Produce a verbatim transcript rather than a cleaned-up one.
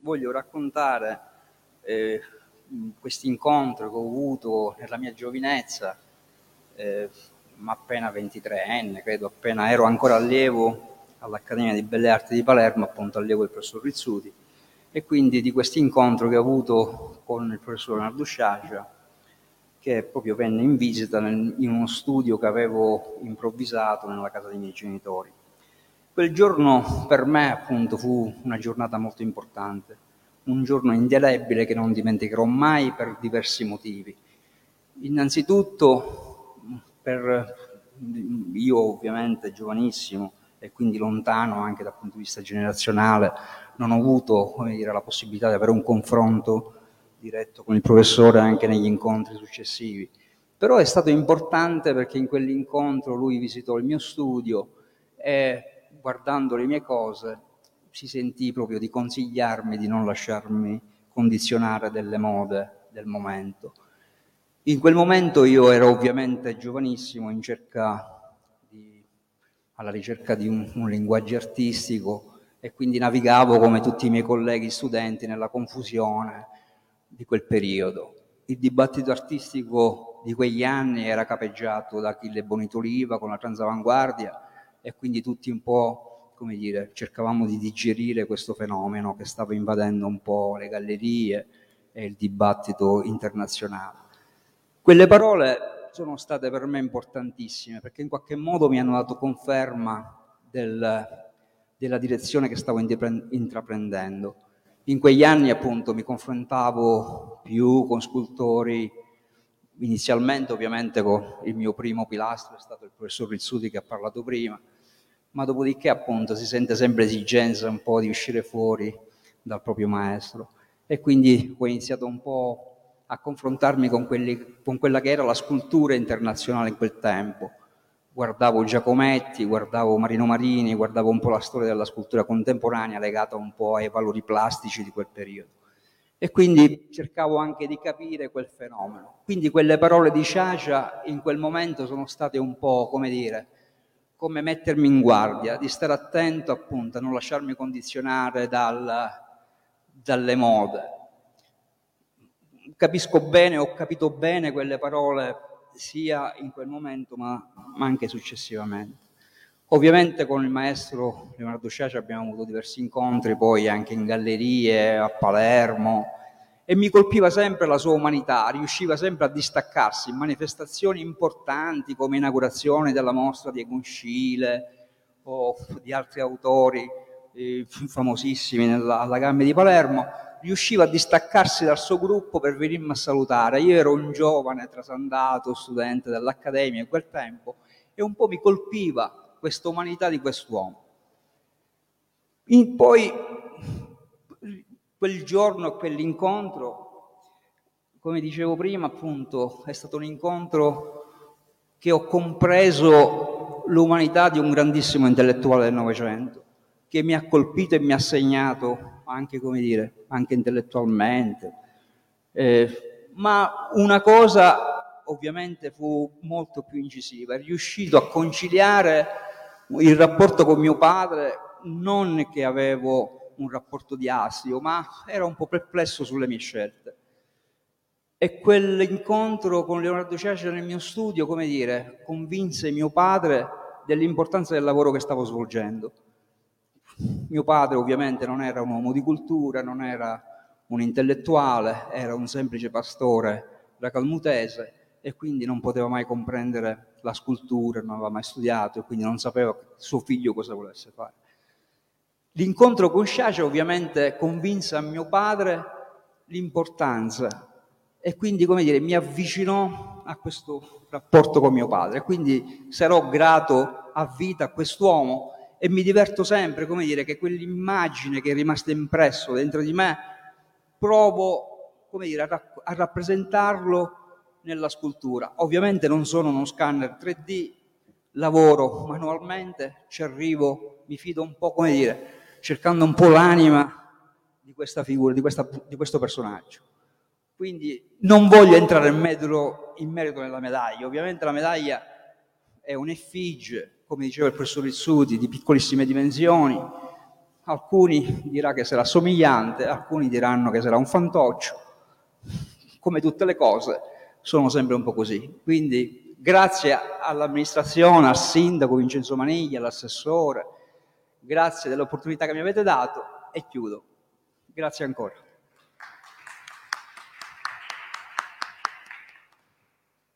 voglio raccontare eh, questo incontro che ho avuto nella mia giovinezza, eh, ma appena ventitreenne, credo, appena ero ancora allievo all'Accademia di Belle Arti di Palermo, appunto allievo del professor Rizzuti, e quindi di questo incontro che ho avuto con il professor Leonardo Sciascia, che proprio venne in visita nel, in uno studio che avevo improvvisato nella casa dei miei genitori. Quel giorno per me appunto fu una giornata molto importante, un giorno indelebile che non dimenticherò mai per diversi motivi. Innanzitutto per io ovviamente giovanissimo e quindi lontano anche dal punto di vista generazionale, non ho avuto, come dire, la possibilità di avere un confronto diretto con il professore anche negli incontri successivi. Però è stato importante perché in quell'incontro lui visitò il mio studio e guardando le mie cose si sentì proprio di consigliarmi di non lasciarmi condizionare delle mode del momento. In quel momento io ero ovviamente giovanissimo in cerca di, alla ricerca di un, un linguaggio artistico e quindi navigavo come tutti i miei colleghi studenti nella confusione di quel periodo. Il dibattito artistico di quegli anni era capeggiato da Achille Bonito Oliva con la Transavanguardia e quindi tutti un po', come dire, cercavamo di digerire questo fenomeno che stava invadendo un po' le gallerie e il dibattito internazionale. Quelle parole sono state per me importantissime perché in qualche modo mi hanno dato conferma del, della direzione che stavo intraprendendo. In quegli anni appunto mi confrontavo più con scultori, inizialmente ovviamente con il mio primo pilastro, è stato il professor Rizzuti che ha parlato prima, ma dopodiché appunto si sente sempre l'esigenza un po' di uscire fuori dal proprio maestro e quindi ho iniziato un po' a confrontarmi con, quelli, con quella che era la scultura internazionale in quel tempo. Guardavo Giacometti, guardavo Marino Marini, guardavo un po' la storia della scultura contemporanea legata un po' ai valori plastici di quel periodo. E quindi cercavo anche di capire quel fenomeno. Quindi quelle parole di Sciascia in quel momento sono state un po', come dire, come mettermi in guardia, di stare attento appunto a non lasciarmi condizionare dal, dalle mode. Capisco bene, ho capito bene quelle parole sia in quel momento ma, ma anche successivamente. Ovviamente con il maestro Leonardo Sciascia abbiamo avuto diversi incontri poi anche in gallerie, a Palermo, e mi colpiva sempre la sua umanità, riusciva sempre a distaccarsi in manifestazioni importanti come inaugurazione della mostra di Egon Schiele o di altri autori eh, famosissimi nella, alla GAM di Palermo. Riusciva a distaccarsi dal suo gruppo per venirmi a salutare. Io ero un giovane trasandato, studente dell'Accademia in quel tempo, e un po' mi colpiva questa umanità di quest'uomo. In poi, quel giorno, quell'incontro, come dicevo prima, appunto, è stato un incontro che ho compreso l'umanità di un grandissimo intellettuale del Novecento, che mi ha colpito e mi ha segnato anche, come dire, anche intellettualmente. Eh, ma una cosa ovviamente fu molto più incisiva, è riuscito a conciliare il rapporto con mio padre, non che avevo un rapporto di astio, ma era un po' perplesso sulle mie scelte. E quell'incontro con Leonardo Sciascia nel mio studio, come dire, convinse mio padre dell'importanza del lavoro che stavo svolgendo. Mio padre ovviamente non era un uomo di cultura, non era un intellettuale, era un semplice pastore racalmutese e quindi non poteva mai comprendere la scultura, non aveva mai studiato e quindi non sapeva suo figlio cosa volesse fare. L'incontro con Sciascia ovviamente convinse a mio padre l'importanza e quindi, come dire, mi avvicinò a questo rapporto con mio padre e quindi sarò grato a vita a quest'uomo. E mi diverto sempre, come dire, che quell'immagine che è rimasta impresso dentro di me, provo, come dire, a, rapp- a rappresentarlo nella scultura. Ovviamente non sono uno scanner tre D, lavoro manualmente, ci arrivo, mi fido un po', come dire, cercando un po' l'anima di questa figura, di, questa, di questo personaggio. Quindi non voglio entrare in merito, in merito nella medaglia. Ovviamente la medaglia è un'effigie, come diceva il professor Rizzuti, di piccolissime dimensioni, alcuni dirà che sarà somigliante, alcuni diranno che sarà un fantoccio. Come tutte le cose sono sempre un po' così. Quindi grazie all'amministrazione, al sindaco Vincenzo Maniglia, all'assessore, grazie dell'opportunità che mi avete dato e chiudo. Grazie ancora.